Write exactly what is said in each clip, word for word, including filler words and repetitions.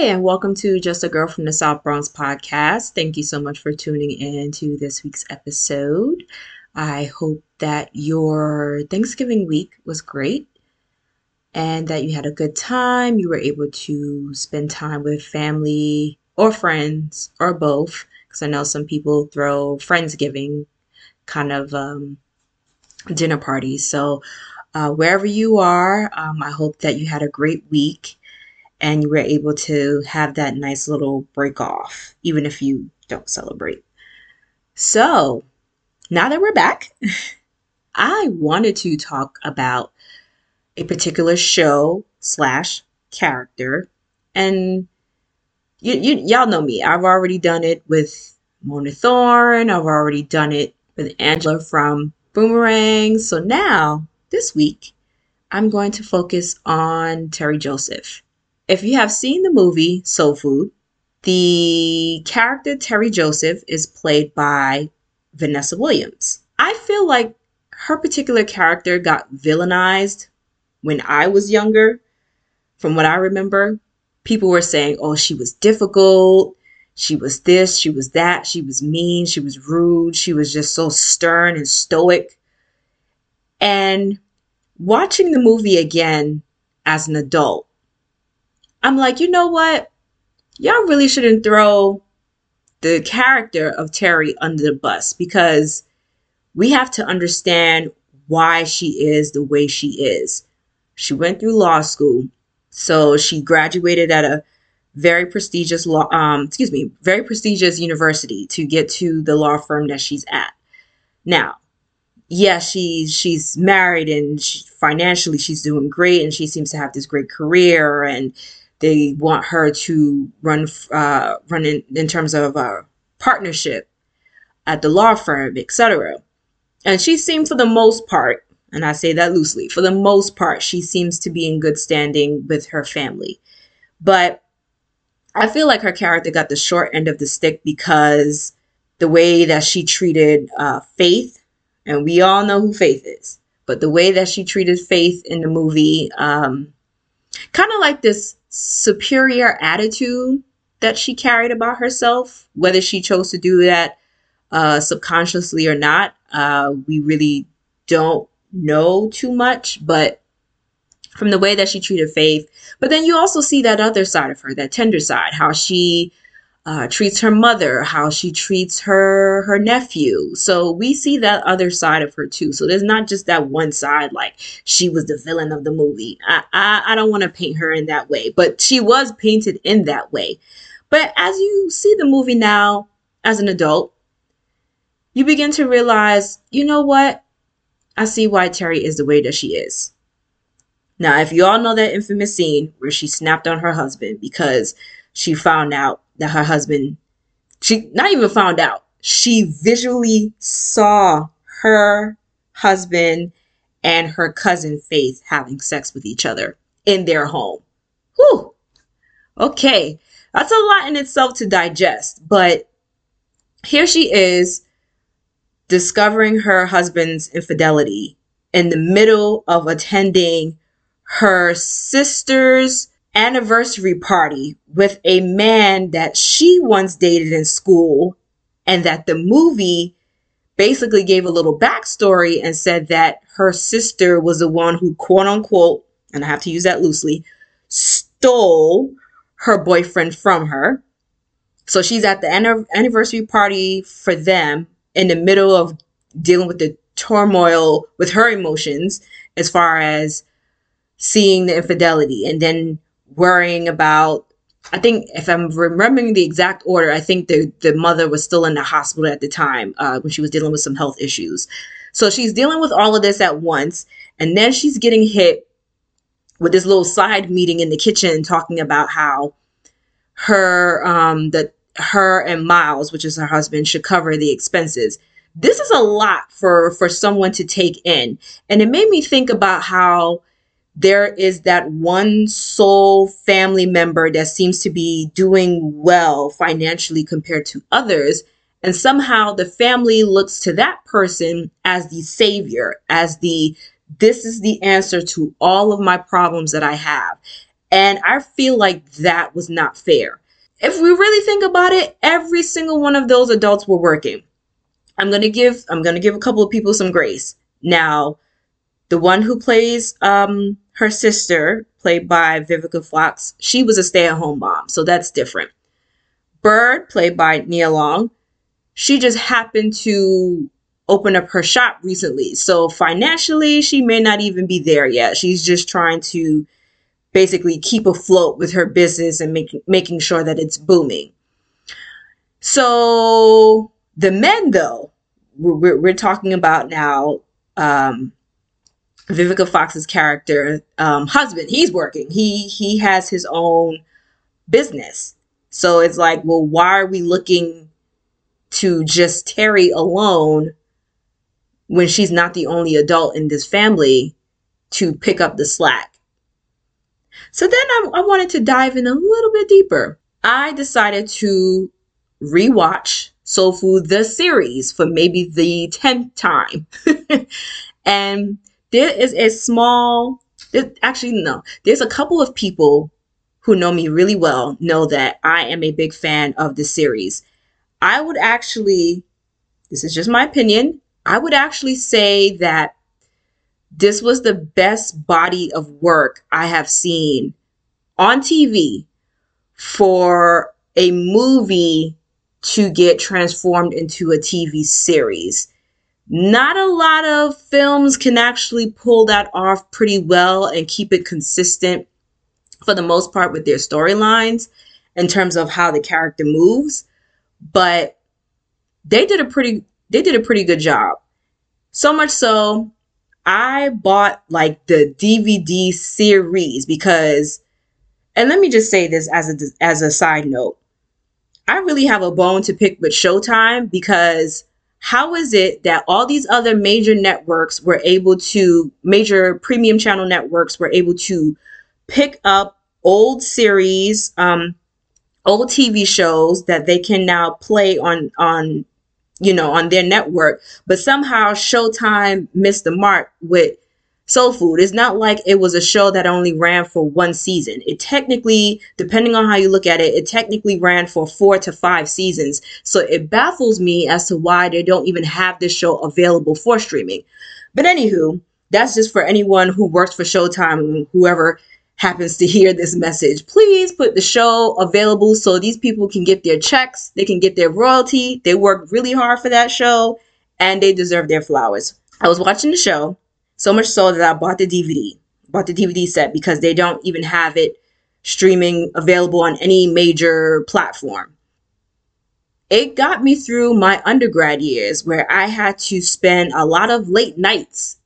Hey, and welcome to Just a Girl from the South Bronx podcast. Thank you so much for tuning in to this week's episode. I hope that your Thanksgiving week was great and that you had a good time. You were able to spend time with family or friends or both, because I know some people throw Friendsgiving kind of um, dinner parties. So uh, wherever you are, um, I hope that you had a great week and you were able to have that nice little break off, even if you don't celebrate. So now that we're back, I wanted to talk about a particular show slash character. And you, you, y'all know me. I've already done it with Mona Thorne. I've already done it with Angela from Boomerang. So now, this week, I'm going to focus on Terri Joseph. If you have seen the movie Soul Food, the character Terri Joseph is played by Vanessa Williams. I feel like her particular character got villainized when I was younger. From what I remember, people were saying, oh, she was difficult. She was this, she was that, she was mean, she was rude. She was just so stern and stoic. And watching the movie again as an adult, I'm like, you know what? Y'all really shouldn't throw the character of Terri under the bus, because we have to understand why she is the way she is. She went through law school, so she graduated at a very prestigious law, um, excuse me, very prestigious university to get to the law firm that she's at. Now, yeah, she, she's married and she, financially she's doing great, and she seems to have this great career, and they want her to run uh, run in, in terms of a partnership at the law firm, et cetera. And she seemed, for the most part, and I say that loosely, for the most part, she seems to be in good standing with her family. But I feel like her character got the short end of the stick because the way that she treated uh, Faith, and we all know who Faith is, but the way that she treated Faith in the movie, um, kind of like this superior attitude that she carried about herself, whether she chose to do that uh, subconsciously or not, uh, we really don't know too much, but from the way that she treated Faith. But then you also see that other side of her, that tender side, how she uh, treats her mother, how she treats her her nephew. So we see that other side of her too. So there's not just that one side, like she was the villain of the movie. I I, I don't want to paint her in that way, but she was painted in that way. But as you see the movie now, as an adult, you begin to realize, you know what? I see why Terri is the way that she is. Now, if you all know that infamous scene where she snapped on her husband because she found out that her husband, she not even found out, she visually saw her husband and her cousin Faith having sex with each other in their home. Whew. Okay. That's a lot in itself to digest, but here she is discovering her husband's infidelity in the middle of attending her sister's anniversary party with a man that she once dated in school, and that the movie basically gave a little backstory and said that her sister was the one who, quote unquote, and I have to use that loosely, stole her boyfriend from her. So she's at the anniversary party for them in the middle of dealing with the turmoil with her emotions as far as seeing the infidelity, and then worrying about, I think if I'm remembering the exact order, I think the, the mother was still in the hospital at the time uh, when she was dealing with some health issues. So she's dealing with all of this at once. And then she's getting hit with this little side meeting in the kitchen talking about how her, um, that her and Miles, which is her husband, should cover the expenses. This is a lot for, for someone to take in. And it made me think about how there is that one sole family member that seems to be doing well financially compared to others. And somehow the family looks to that person as the savior, as the, this is the answer to all of my problems that I have. And I feel like that was not fair. If we really think about it, every single one of those adults were working. I'm gonna give I'm gonna give a couple of people some grace. Now, the one who plays um, her sister, played by Vivica Fox, she was a stay-at-home mom, so that's different. Bird, played by Nia Long, she just happened to open up her shop recently, so financially she may not even be there yet. She's just trying to basically keep afloat with her business and make, making sure that it's booming. So the men, though, we're, we're talking about now, um, Vivica Fox's character, um, husband, he's working. He, he has his own business. So it's like, well, why are we looking to just Terri alone when she's not the only adult in this family to pick up the slack? So then I, I wanted to dive in a little bit deeper. I decided to rewatch Soul Food, the series, for maybe the tenth time. And there is a small, there, actually, no, there's a couple of people who know me really well know that I am a big fan of this series. I would actually, this is just my opinion, I would actually say that this was the best body of work I have seen on T V for a movie to get transformed into a T V series. Not a lot of films can actually pull that off pretty well and keep it consistent for the most part with their storylines in terms of how the character moves, but they did a pretty they did a pretty good job. So much so I bought like the D V D series because, and let me just say this as a, as a side note, I really have a bone to pick with Showtime, because how is it that all these other major networks were able to, major premium channel networks were able to pick up old series, um, old T V shows that they can now play on, on, you know, on their network, but somehow Showtime missed the mark with Soul Food. It's not like it was a show that only ran for one season. It technically, depending on how you look at it, it technically ran for four to five seasons. So it baffles me as to why they don't even have this show available for streaming. But anywho, that's just for anyone who works for Showtime, whoever happens to hear this message, please put the show available so these people can get their checks, they can get their royalty. They worked really hard for that show and they deserve their flowers. I was watching the show so much so that I bought the D V D, bought the D V D set, because they don't even have it streaming available on any major platform. It got me through my undergrad years where I had to spend a lot of late nights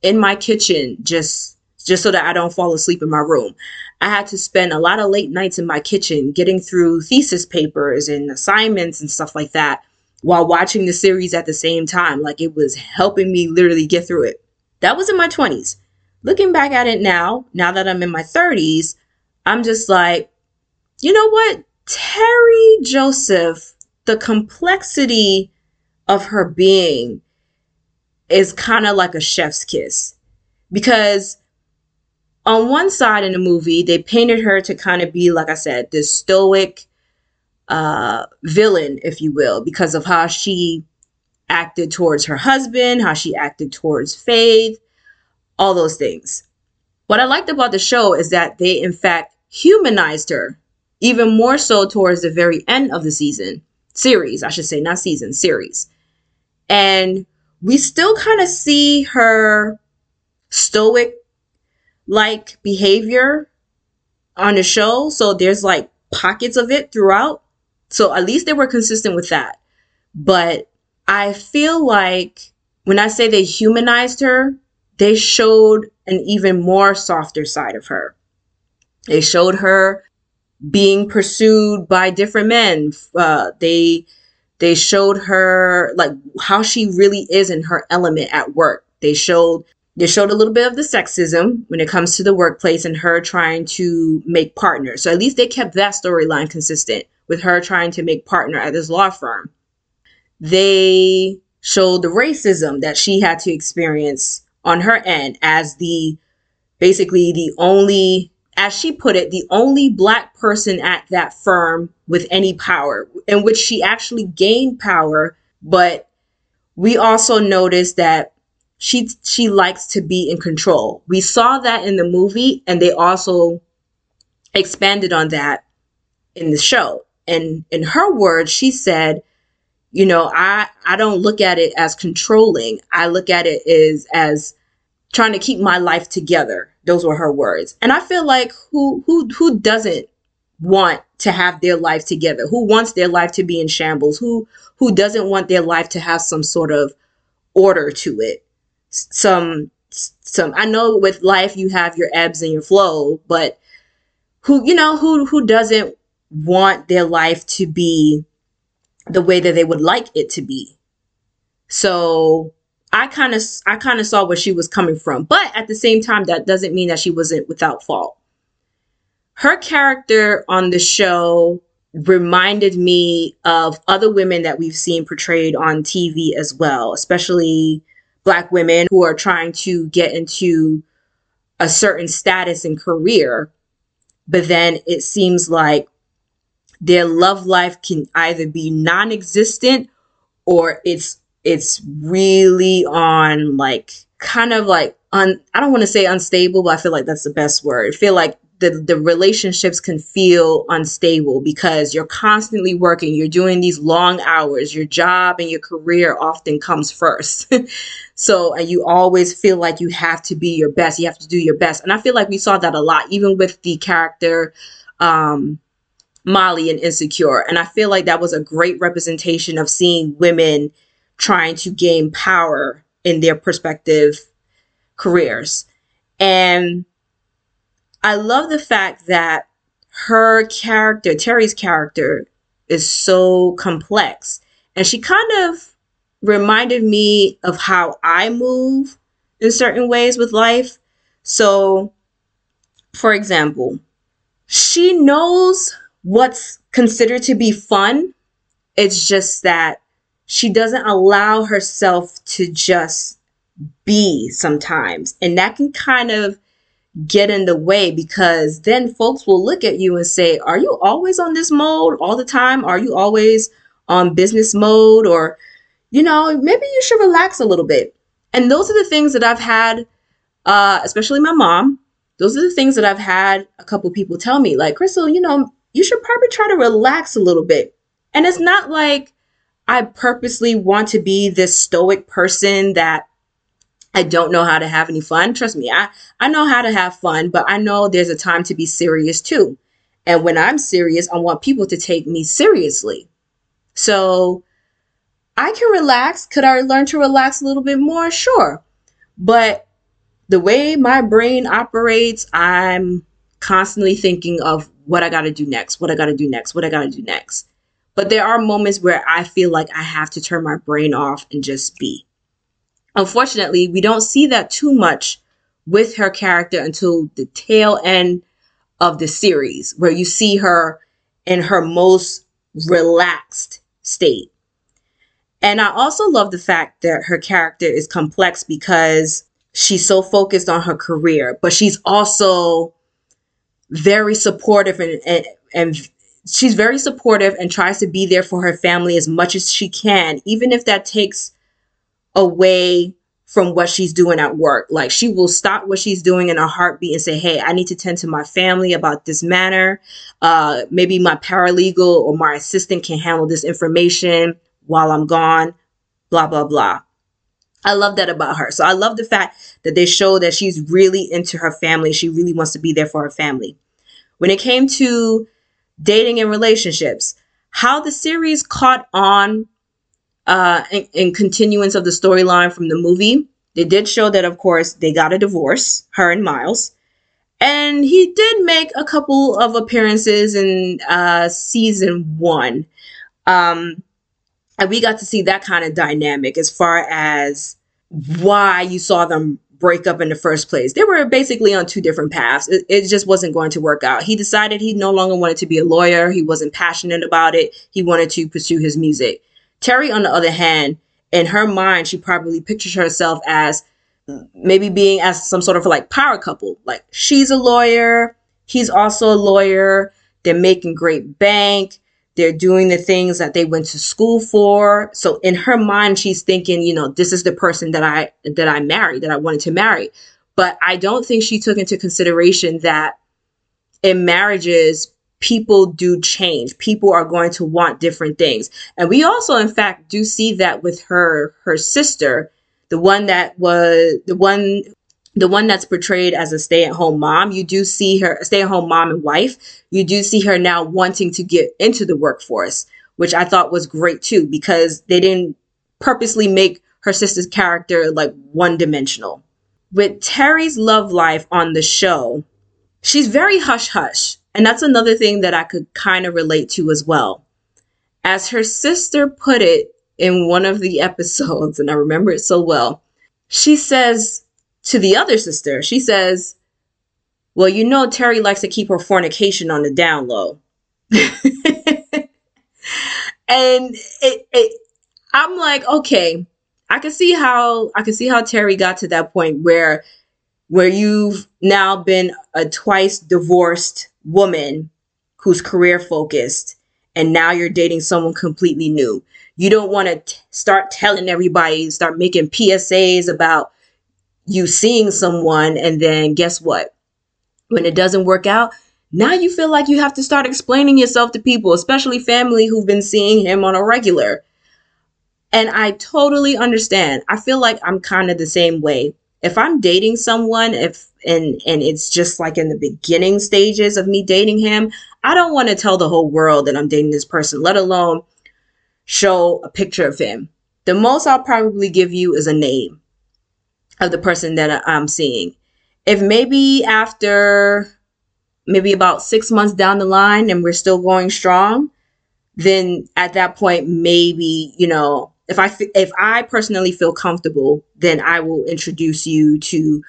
in my kitchen just just so that I don't fall asleep in my room. I had to spend a lot of late nights in my kitchen getting through thesis papers and assignments and stuff like that while watching the series at the same time. Like, it was helping me literally get through it. That was in my twenties. Looking back at it now, now that I'm in my thirties, I'm just like, you know what? Terri Joseph, the complexity of her being is kind of like a chef's kiss, because on one side in the movie, they painted her to kind of be, like I said, this stoic uh, villain, if you will, because of how she acted towards her husband, how she acted towards Faith, all those things. What I liked about the show is that they, in fact, humanized her even more so towards the very end of the season series, I should say, not season series. And we still kind of see her stoic like behavior on the show, so there's like pockets of it throughout, so at least they were consistent with that. But I feel like when I say they humanized her, they showed an even more softer side of her. They showed her being pursued by different men, uh, they they showed her like how she really is in her element at work. They showed They showed a little bit of the sexism when it comes to the workplace and her trying to make partner. So at least they kept that storyline consistent with her trying to make partner at this law firm. They showed the racism that she had to experience on her end as the basically the only as she put it, the only Black person at that firm with any power, in which she actually gained power. But we also noticed that she she likes to be in control. We saw that in the movie, and they also expanded on that in the show. And in her words, she said, you know, I, I don't look at it as controlling. I look at it as, as trying to keep my life together. Those were her words. And I feel like who who who doesn't want to have their life together? Who wants their life to be in shambles? Who who doesn't want their life to have some sort of order to it? Some some I know with life you have your ebbs and your flow, but who you know who who doesn't want their life to be the way that they would like it to be? So I kind of I kind of saw where she was coming from, but at the same time, that doesn't mean that she wasn't without fault. Her character on the show reminded me of other women that we've seen portrayed on T V as well, especially Black women who are trying to get into a certain status and career, but then it seems like their love life can either be non-existent or it's it's really on like kind of like un, I don't want to say unstable, but I feel like that's the best word. I feel like the, the relationships can feel unstable because you're constantly working. You're doing these long hours. Your job and your career often comes first. So and you always feel like you have to be your best. You have to do your best. And I feel like we saw that a lot, even with the character, um, Molly in Insecure. And I feel like that was a great representation of seeing women trying to gain power in their prospective careers. And I love the fact that her character, Terry's character, is so complex. And she kind of reminded me of how I move in certain ways with life. So, for example, she knows what's considered to be fun. It's just that she doesn't allow herself to just be sometimes. And that can kind of get in the way because then folks will look at you and say, are you always on this mode all the time? Are you always on business mode? Or, you know, maybe you should relax a little bit. And those are the things that I've had, uh, especially my mom. Those are the things that I've had a couple people tell me, like, Crystal, you know, you should probably try to relax a little bit. And it's not like I purposely want to be this stoic person that I don't know how to have any fun. Trust me, I, I know how to have fun, but I know there's a time to be serious too. And when I'm serious, I want people to take me seriously. So I can relax. Could I learn to relax a little bit more? Sure. But the way my brain operates, I'm constantly thinking of what I got to do next, what I got to do next, what I got to do next. But there are moments where I feel like I have to turn my brain off and just be. Unfortunately, we don't see that too much with her character until the tail end of the series, where you see her in her most relaxed state. And I also love the fact that her character is complex because she's so focused on her career, but she's also very supportive and and, and She's very supportive and tries to be there for her family as much as she can, even if that takes away from what she's doing at work. Like, she will stop what she's doing in a heartbeat and say, hey, I need to tend to my family about this matter. Uh, maybe my paralegal or my assistant can handle this information while I'm gone, blah, blah, blah. I love that about her. So I love the fact that they show that she's really into her family. She really wants to be there for her family. When it came to dating and relationships, how the series caught on uh, in, in continuance of the storyline from the movie. They did show that, of course, they got a divorce, her and Miles. And he did make a couple of appearances in uh, season one. Um, and we got to see that kind of dynamic as far as why you saw them break up in the first place. They were basically on two different paths. It, it just wasn't going to work out. He decided he no longer wanted to be a lawyer. He wasn't passionate about it. He wanted to pursue his music. Terry, on the other hand, in her mind, she probably pictures herself as maybe being as some sort of like power couple. Like, she's a lawyer. He's also a lawyer. They're making great bank. They're doing the things that they went to school for. So in her mind, she's thinking, you know, this is the person that I that I married, that I wanted to marry. But I don't think she took into consideration that in marriages, people do change. People are going to want different things. And we also, in fact, do see that with her, her sister, the one that was the one, the one that's portrayed as a stay-at-home mom. You do see her, stay-at-home mom and wife. You do see her now wanting to get into the workforce, which I thought was great too, because they didn't purposely make her sister's character like one-dimensional. With Terri's love life on the show, she's very hush-hush. And that's another thing that I could kind of relate to as well. As her sister put it in one of the episodes, and I remember it so well, she says to the other sister, she says, well, you know, Terri likes to keep her fornication on the down low. And it, it, I'm like, okay, I can see how, I can see how Terri got to that point where, where you've now been a twice divorced woman who's career focused, and now you're dating someone completely new. You don't want to t- start telling everybody, start making P S As about you seeing someone, and then guess what? When it doesn't work out, now you feel like you have to start explaining yourself to people, especially family who've been seeing him on a regular. And I totally understand. I feel like I'm kind of the same way. If I'm dating someone, if and and it's just like in the beginning stages of me dating him, I don't want to tell the whole world that I'm dating this person, let alone show a picture of him. The most I'll probably give you is a name of the person that I'm seeing. If maybe after maybe about six months down the line and we're still going strong, then at that point, maybe, you know, If I, if I personally feel comfortable, then I will introduce you to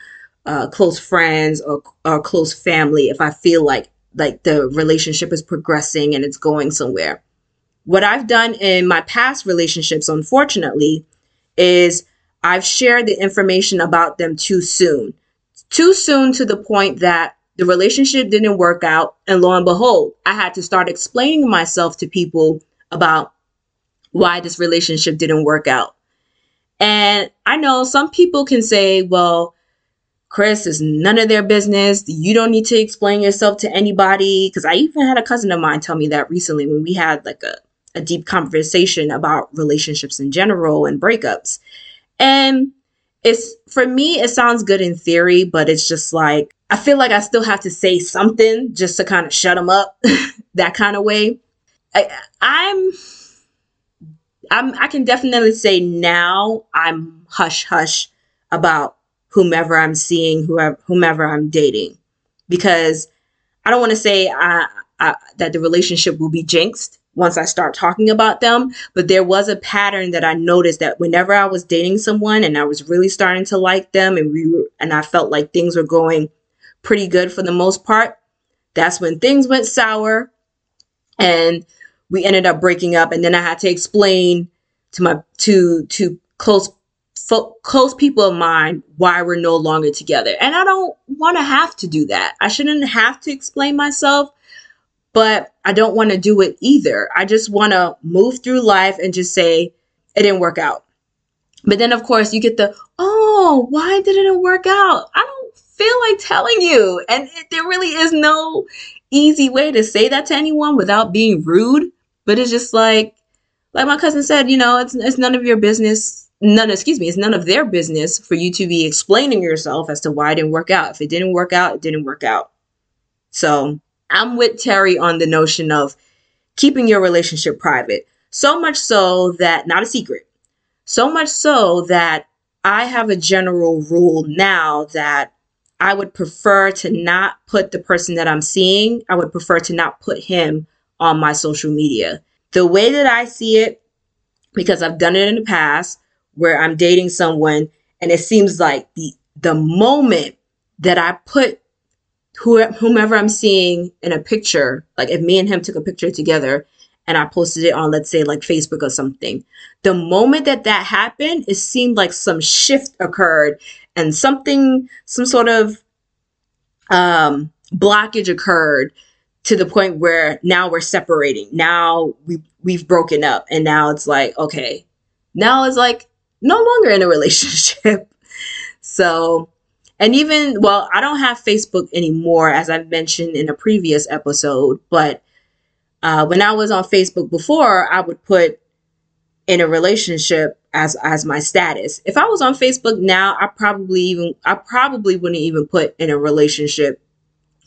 uh, close friends or, or close family if I feel like like the relationship is progressing and it's going somewhere. What I've done in my past relationships, unfortunately, is I've shared the information about them too soon. Too soon to the point that the relationship didn't work out. And lo and behold, I had to start explaining myself to people about why this relationship didn't work out. And I know some people can say, well, Chris, it's none of their business. You don't need to explain yourself to anybody. Because I even had a cousin of mine tell me that recently when we had like a, a deep conversation about relationships in general and breakups. And it's, for me, it sounds good in theory, but it's just like, I feel like I still have to say something just to kind of shut them up that kind of way. I, I'm... I'm, I can definitely say now I'm hush hush about whomever I'm seeing, whoever, whomever I'm dating, because I don't want to say I, I, that the relationship will be jinxed once I start talking about them. But there was a pattern that I noticed that whenever I was dating someone and I was really starting to like them and we were, and I felt like things were going pretty good for the most part, that's when things went sour and we ended up breaking up. And then I had to explain to my to to close fo- close people of mine why we're no longer together. And I don't want to have to do that. I shouldn't have to explain myself, but I don't want to do it either. I just want to move through life and just say it didn't work out. But then, of course, you get the, oh, why did it work out? I don't feel like telling you. And it, there really is no easy way to say that to anyone without being rude. But it's just like, like my cousin said, you know, it's it's none of your business, none, excuse me, it's none of their business for you to be explaining yourself as to why it didn't work out. If it didn't work out, it didn't work out. So I'm with Terri on the notion of keeping your relationship private. So much so that, not a secret, so much so that I have a general rule now that I would prefer to not put the person that I'm seeing, I would prefer to not put him on my social media. The way that I see it, because I've done it in the past where I'm dating someone and it seems like the the moment that I put who, whomever I'm seeing in a picture, like if me and him took a picture together and I posted it on, let's say like Facebook or something, the moment that that happened, it seemed like some shift occurred and something, some sort of um, blockage occurred to the point where now we're separating. Now we we've broken up, and now it's like, okay, now it's like no longer in a relationship. So, and even, well, I don't have Facebook anymore, as I mentioned in a previous episode, but uh, when I was on Facebook before, I would put in a relationship as, as my status. If I was on Facebook now, I probably even, I probably wouldn't even put in a relationship,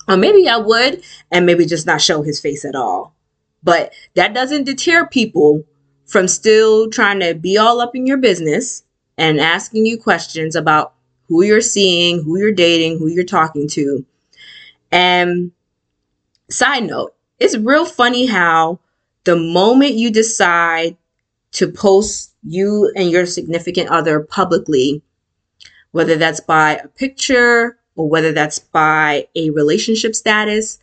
or maybe I would, and maybe just not show his face at all. But that doesn't deter people from still trying to be all up in your business and asking you questions about who you're seeing, who you're dating, who you're talking to. And side note, it's real funny how the moment you decide to post you and your significant other publicly, whether that's by a picture or whether that's by a relationship status,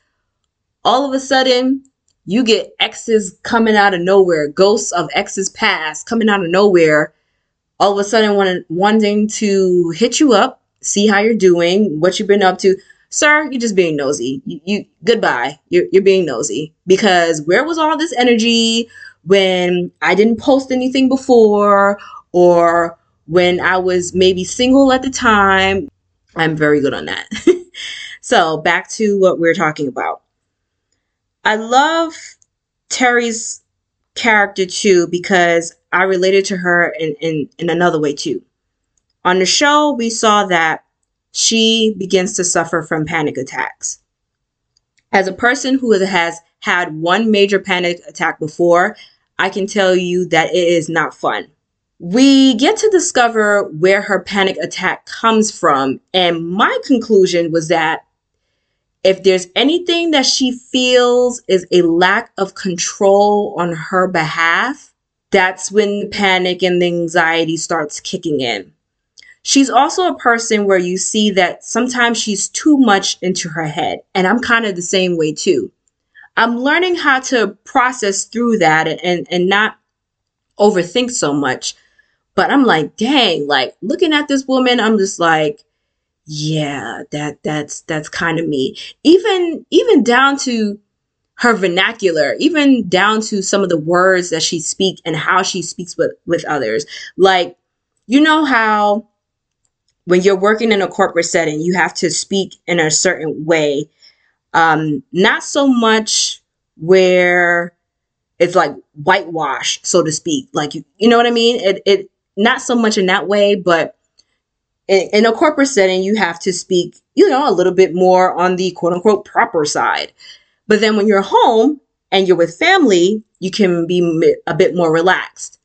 all of a sudden you get exes coming out of nowhere, ghosts of exes past coming out of nowhere, all of a sudden wanting, wanting to hit you up, see how you're doing, what you've been up to. Sir, you're just being nosy. You, you goodbye. You're, you're being nosy, because where was all this energy when I didn't post anything before, or when I was maybe single at the time? I'm very good on that. So back to what we're talking about. I love Terry's character too, because I related to her in, in, in another way too. On the show, we saw that she begins to suffer from panic attacks. As a person who has had one major panic attack before, I can tell you that it is not fun. We get to discover where her panic attack comes from, and my conclusion was that if there's anything that she feels is a lack of control on her behalf, that's when the panic and the anxiety starts kicking in. She's also a person where you see that sometimes she's too much into her head, and I'm kind of the same way too. I'm learning how to process through that and, and not overthink so much. But I'm like, dang, like looking at this woman, I'm just like, yeah, that that's that's kind of me. Even even down to her vernacular, even down to some of the words that she speaks and how she speaks with, with others. Like, you know how when you're working in a corporate setting, you have to speak in a certain way. Um, not so much where it's like whitewash, so to speak. Like, you, you know what I mean? It, it not so much in that way, but in, in a corporate setting, you have to speak, you know, a little bit more on the quote unquote proper side. But then when you're home and you're with family, you can be a bit more relaxed.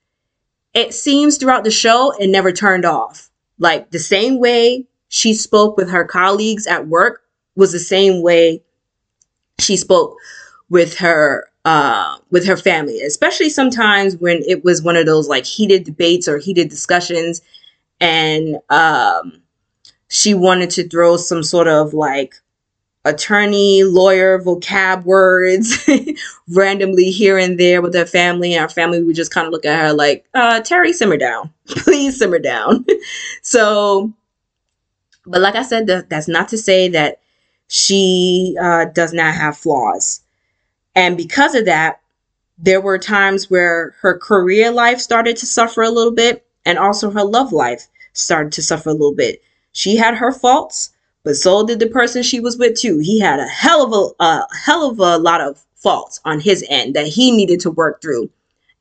It seems throughout the show, it never turned off. Like the same way she spoke with her colleagues at work was the same way she spoke with her, uh, with her family, especially sometimes when it was one of those like heated debates or heated discussions. And, um, she wanted to throw some sort of like attorney, lawyer, vocab words randomly here and there with her family, and our family would just kind of look at her like, uh, Terry, simmer down, please simmer down. So, but like I said, th- that's not to say that she uh, does not have flaws. And because of that, there were times where her career life started to suffer a little bit, and also her love life started to suffer a little bit. She had her faults, but so did the person she was with too. He had a hell of a, a hell of a lot of faults on his end that he needed to work through.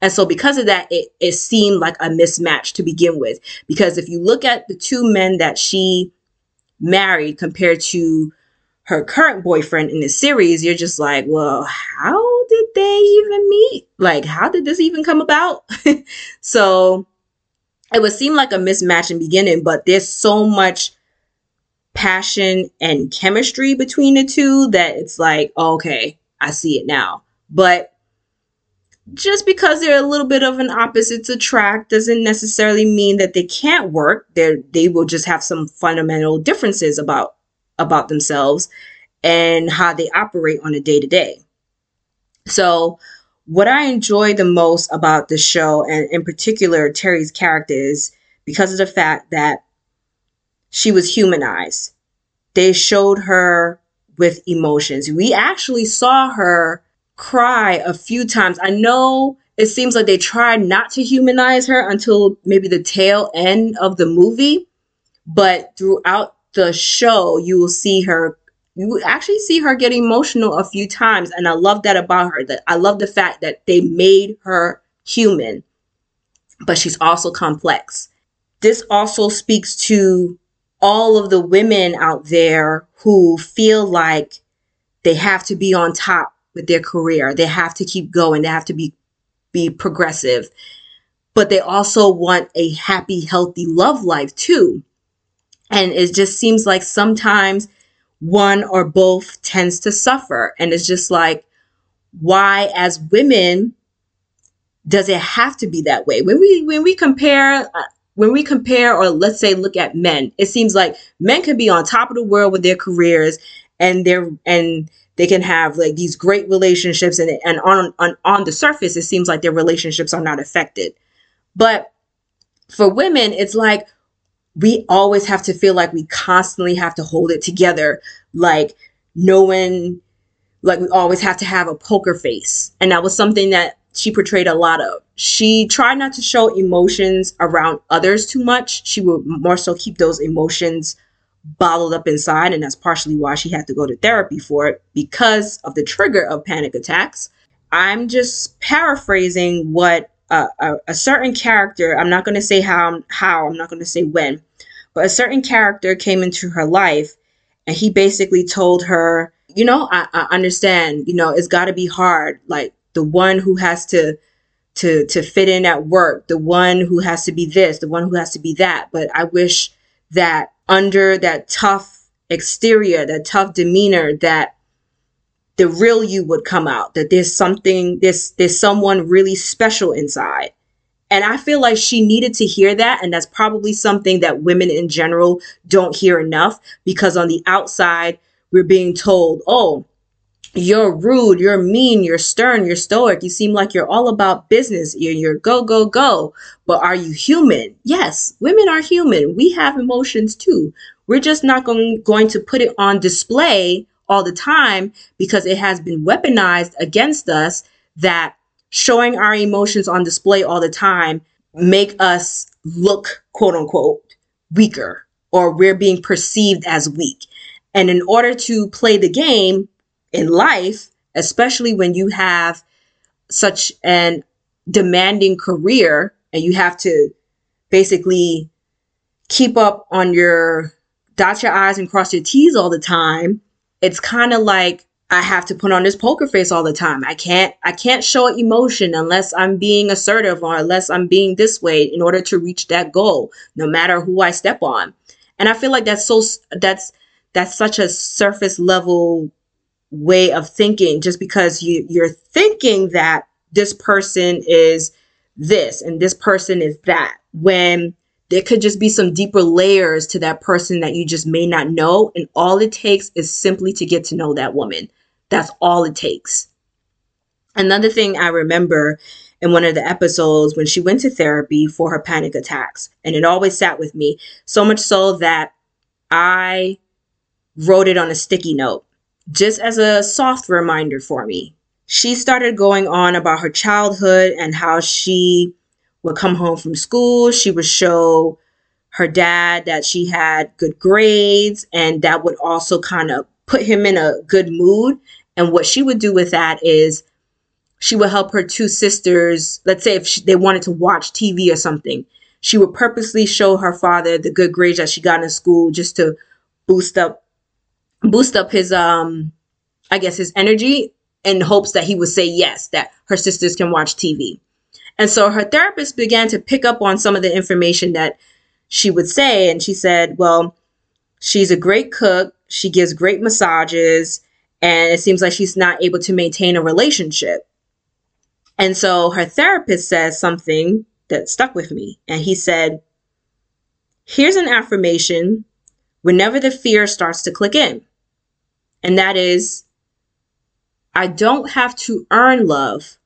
And so because of that, it, it seemed like a mismatch to begin with. Because if you look at the two men that she married compared to her current boyfriend in the series, you're just like, well, how did they even meet? Like, how did this even come about? So it would seem like a mismatch in the beginning, but there's so much passion and chemistry between the two that it's like, okay, I see it now. But just because they're a little bit of an opposites attract doesn't necessarily mean that they can't work. They're, they will just have some fundamental differences about about themselves and how they operate on a day-to-day. So what I enjoy the most about the show, and in particular Terry's character, is because of the fact that she was humanized. They showed her with emotions. We actually saw her cry a few times. I know it seems like they tried not to humanize her until maybe the tail end of the movie, but throughout the show, you will see her, you will actually see her get emotional a few times. And I love that about her. That I love the fact that they made her human, but she's also complex. This also speaks to all of the women out there who feel like they have to be on top with their career. They have to keep going. They have to be, be progressive, but they also want a happy, healthy love life too. And it just seems like sometimes one or both tends to suffer. And it's just like, why as women does it have to be that way? When we, when we compare, uh, when we compare, or let's say, look at men, it seems like men can be on top of the world with their careers, and they're, and they can have like these great relationships, and, and on, on, on the surface, it seems like their relationships are not affected. But for women, it's like, we always have to feel like we constantly have to hold it together. Like no one, like we always have to have a poker face. And that was something that she portrayed a lot of. She tried not to show emotions around others too much. She would more so keep those emotions bottled up inside. And that's partially why she had to go to therapy for it, because of the trigger of panic attacks. I'm just paraphrasing what Uh, a, a certain character, I'm not going to say how, how, I'm not going to say when, but a certain character came into her life, and he basically told her, you know, I, I understand, you know, it's got to be hard. Like the one who has to, to, to fit in at work, the one who has to be this, the one who has to be that. But I wish that under that tough exterior, that tough demeanor, that the real you would come out, that there's something, there's, there's someone really special inside. And I feel like she needed to hear that. And that's probably something that women in general don't hear enough, because on the outside, we're being told, oh, you're rude, you're mean, you're stern, you're stoic. You seem like you're all about business. You're, you're go, go, go. But are you human? Yes, women are human. We have emotions too. We're just not going, going to put it on display all the time, because it has been weaponized against us that showing our emotions on display all the time make us look, quote unquote, weaker, or we're being perceived as weak. And in order to play the game in life, especially when you have such an demanding career and you have to basically keep up on your, dot your I's and cross your T's all the time, it's kind of like, I have to put on this poker face all the time. I can't, I can't show emotion unless I'm being assertive, or unless I'm being this way in order to reach that goal, no matter who I step on. And I feel like that's so, that's, that's such a surface level way of thinking, just because you, you're thinking that this person is this and this person is that, when there could just be some deeper layers to that person that you just may not know. And all it takes is simply to get to know that woman. That's all it takes. Another thing I remember in one of the episodes, when she went to therapy for her panic attacks, and it always sat with me, so much so that I wrote it on a sticky note, just as a soft reminder for me. She started going on about her childhood and how she would come home from school, she would show her dad that she had good grades, and that would also kind of put him in a good mood. And what she would do with that is she would help her two sisters. Let's say if she, they wanted to watch T V or something, she would purposely show her father the good grades that she got in school, just to boost up, boost up his, um, I guess his energy, in hopes that he would say yes, that her sisters can watch T V. And so her therapist began to pick up on some of the information that she would say. And she said, well, she's a great cook. She gives great massages. And it seems like she's not able to maintain a relationship. And so her therapist says something that stuck with me. And he said, here's an affirmation whenever the fear starts to click in. And that is, I don't have to earn love.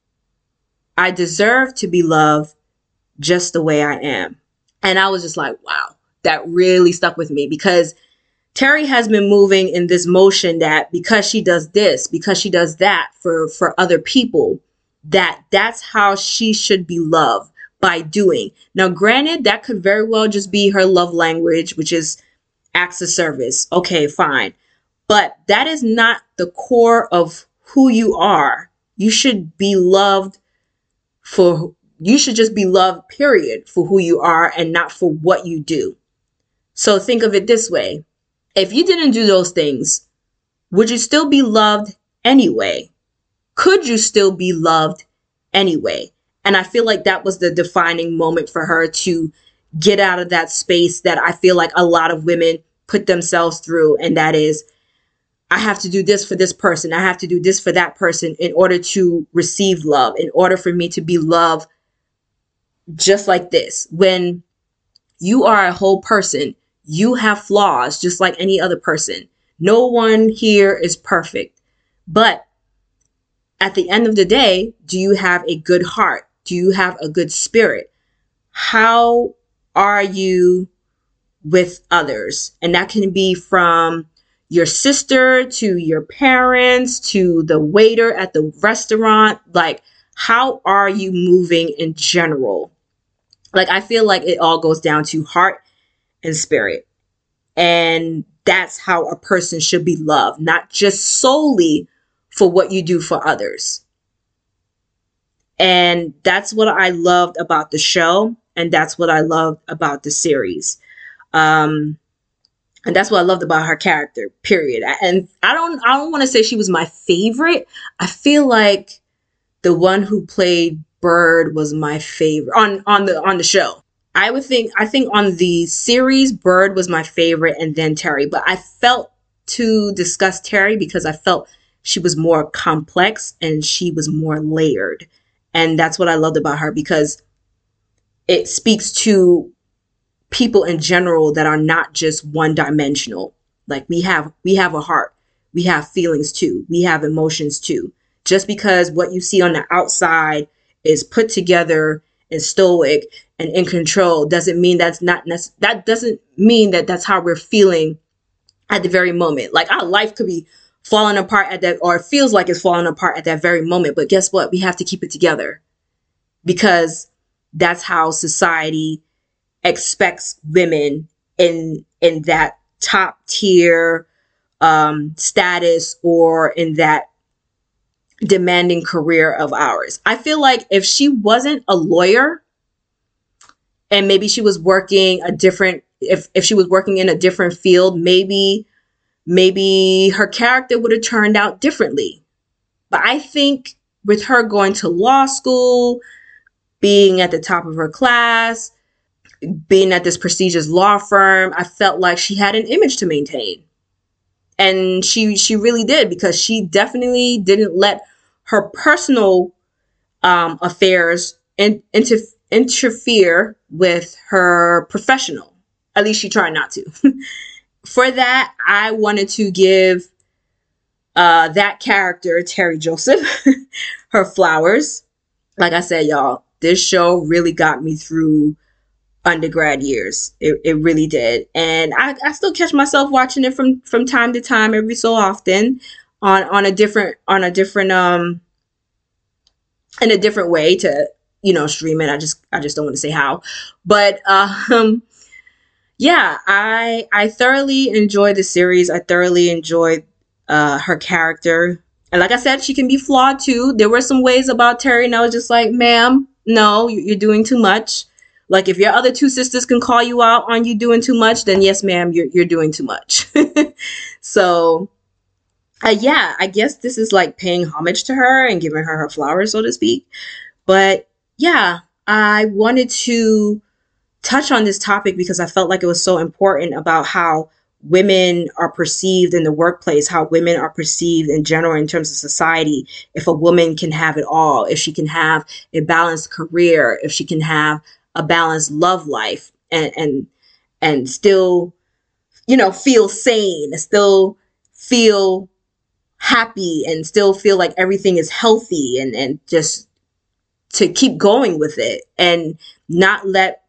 I deserve to be loved just the way I am. And I was just like, wow, that really stuck with me, because Terri has been moving in this motion that because she does this, because she does that for, for other people, that that's how she should be loved, by doing. Now, granted, that could very well just be her love language, which is acts of service. Okay, fine. But that is not the core of who you are. You should be loved for, you should just be loved, period, for who you are and not for what you do. So think of it this way. If you didn't do those things, would you still be loved anyway? Could you still be loved anyway? And I feel like that was the defining moment for her to get out of that space that I feel like a lot of women put themselves through. And that is, I have to do this for this person. I have to do this for that person in order to receive love, in order for me to be loved just like this. When you are a whole person, you have flaws just like any other person. No one here is perfect. But at the end of the day, do you have a good heart? Do you have a good spirit? How are you with others? And that can be from your sister to your parents to the waiter at the restaurant. Like, how are you moving in general? Like, I feel like it all goes down to heart and spirit. And that's how a person should be loved, not just solely for what you do for others. And that's what I loved about the show. And that's what I loved about the series. Um, and that's what I loved about her character, period. And I don't, I don't want to say she was my favorite. I feel like the one who played Bird was my favorite on, on the, on the show. I would think, I think on the series, Bird was my favorite and then Terri, but I felt to discuss Terri because I felt she was more complex and she was more layered. And that's what I loved about her, because it speaks to people in general that are not just one dimensional. Like, we have, we have a heart. We have feelings too. We have emotions too. Just because what you see on the outside is put together and stoic and in control doesn't mean that's not nec- that doesn't mean that that's how we're feeling at the very moment. Like, our life could be falling apart at that, or it feels like it's falling apart at that very moment. But guess what? We have to keep it together, because that's how society expects women in, in that top tier um, status, or in that demanding career of ours. I feel like if she wasn't a lawyer, and maybe she was working a different, if, if she was working in a different field, maybe Maybe her character would have turned out differently. But I think with her going to law school, being at the top of her class, being at this prestigious law firm, I felt like she had an image to maintain. And she she really did, because she definitely didn't let her personal um, affairs in, inter, interfere with her professional. At least she tried not to. For that, I wanted to give uh, that character, Terri Joseph, her flowers. Like I said, y'all, this show really got me through undergrad years. It, it really did. And I, I still catch myself watching it from, from time to time, every so often, on, on a different, on a different, um, in a different way to, you know, stream it. I just, I just don't want to say how, but, um, yeah, I I thoroughly enjoyed the series. I thoroughly enjoyed uh, her character. And like I said, she can be flawed too. There were some ways about Terri and I was just like, ma'am, no, you're doing too much. Like, if your other two sisters can call you out on you doing too much, then yes, ma'am, you're, you're doing too much. So, uh, yeah, I guess this is like paying homage to her and giving her her flowers, so to speak. But yeah, I wanted to touch on this topic because I felt like it was so important, about how women are perceived in the workplace, how women are perceived in general in terms of society. If a woman can have it all, if she can have a balanced career, if she can have a balanced love life, and and and still, you know, feel sane, still feel happy, and still feel like everything is healthy, and and just to keep going with it and not let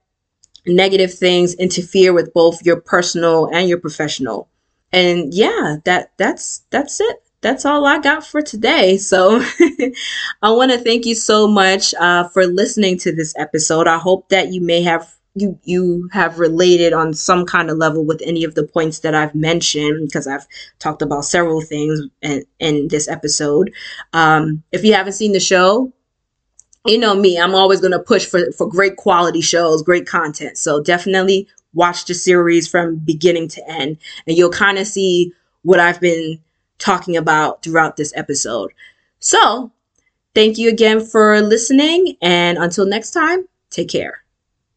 negative things interfere with both your personal and your professional. And yeah, that that's that's it. That's all I got for today. So I want to thank you so much uh, for listening to this episode. I hope that you may have you you have related on some kind of level with any of the points that I've mentioned, because I've talked about several things in, in this episode. Um, if you haven't seen the show, you know me, I'm always going to push for, for great quality shows, great content. So definitely watch the series from beginning to end, and you'll kind of see what I've been talking about throughout this episode. So thank you again for listening, and until next time, take care.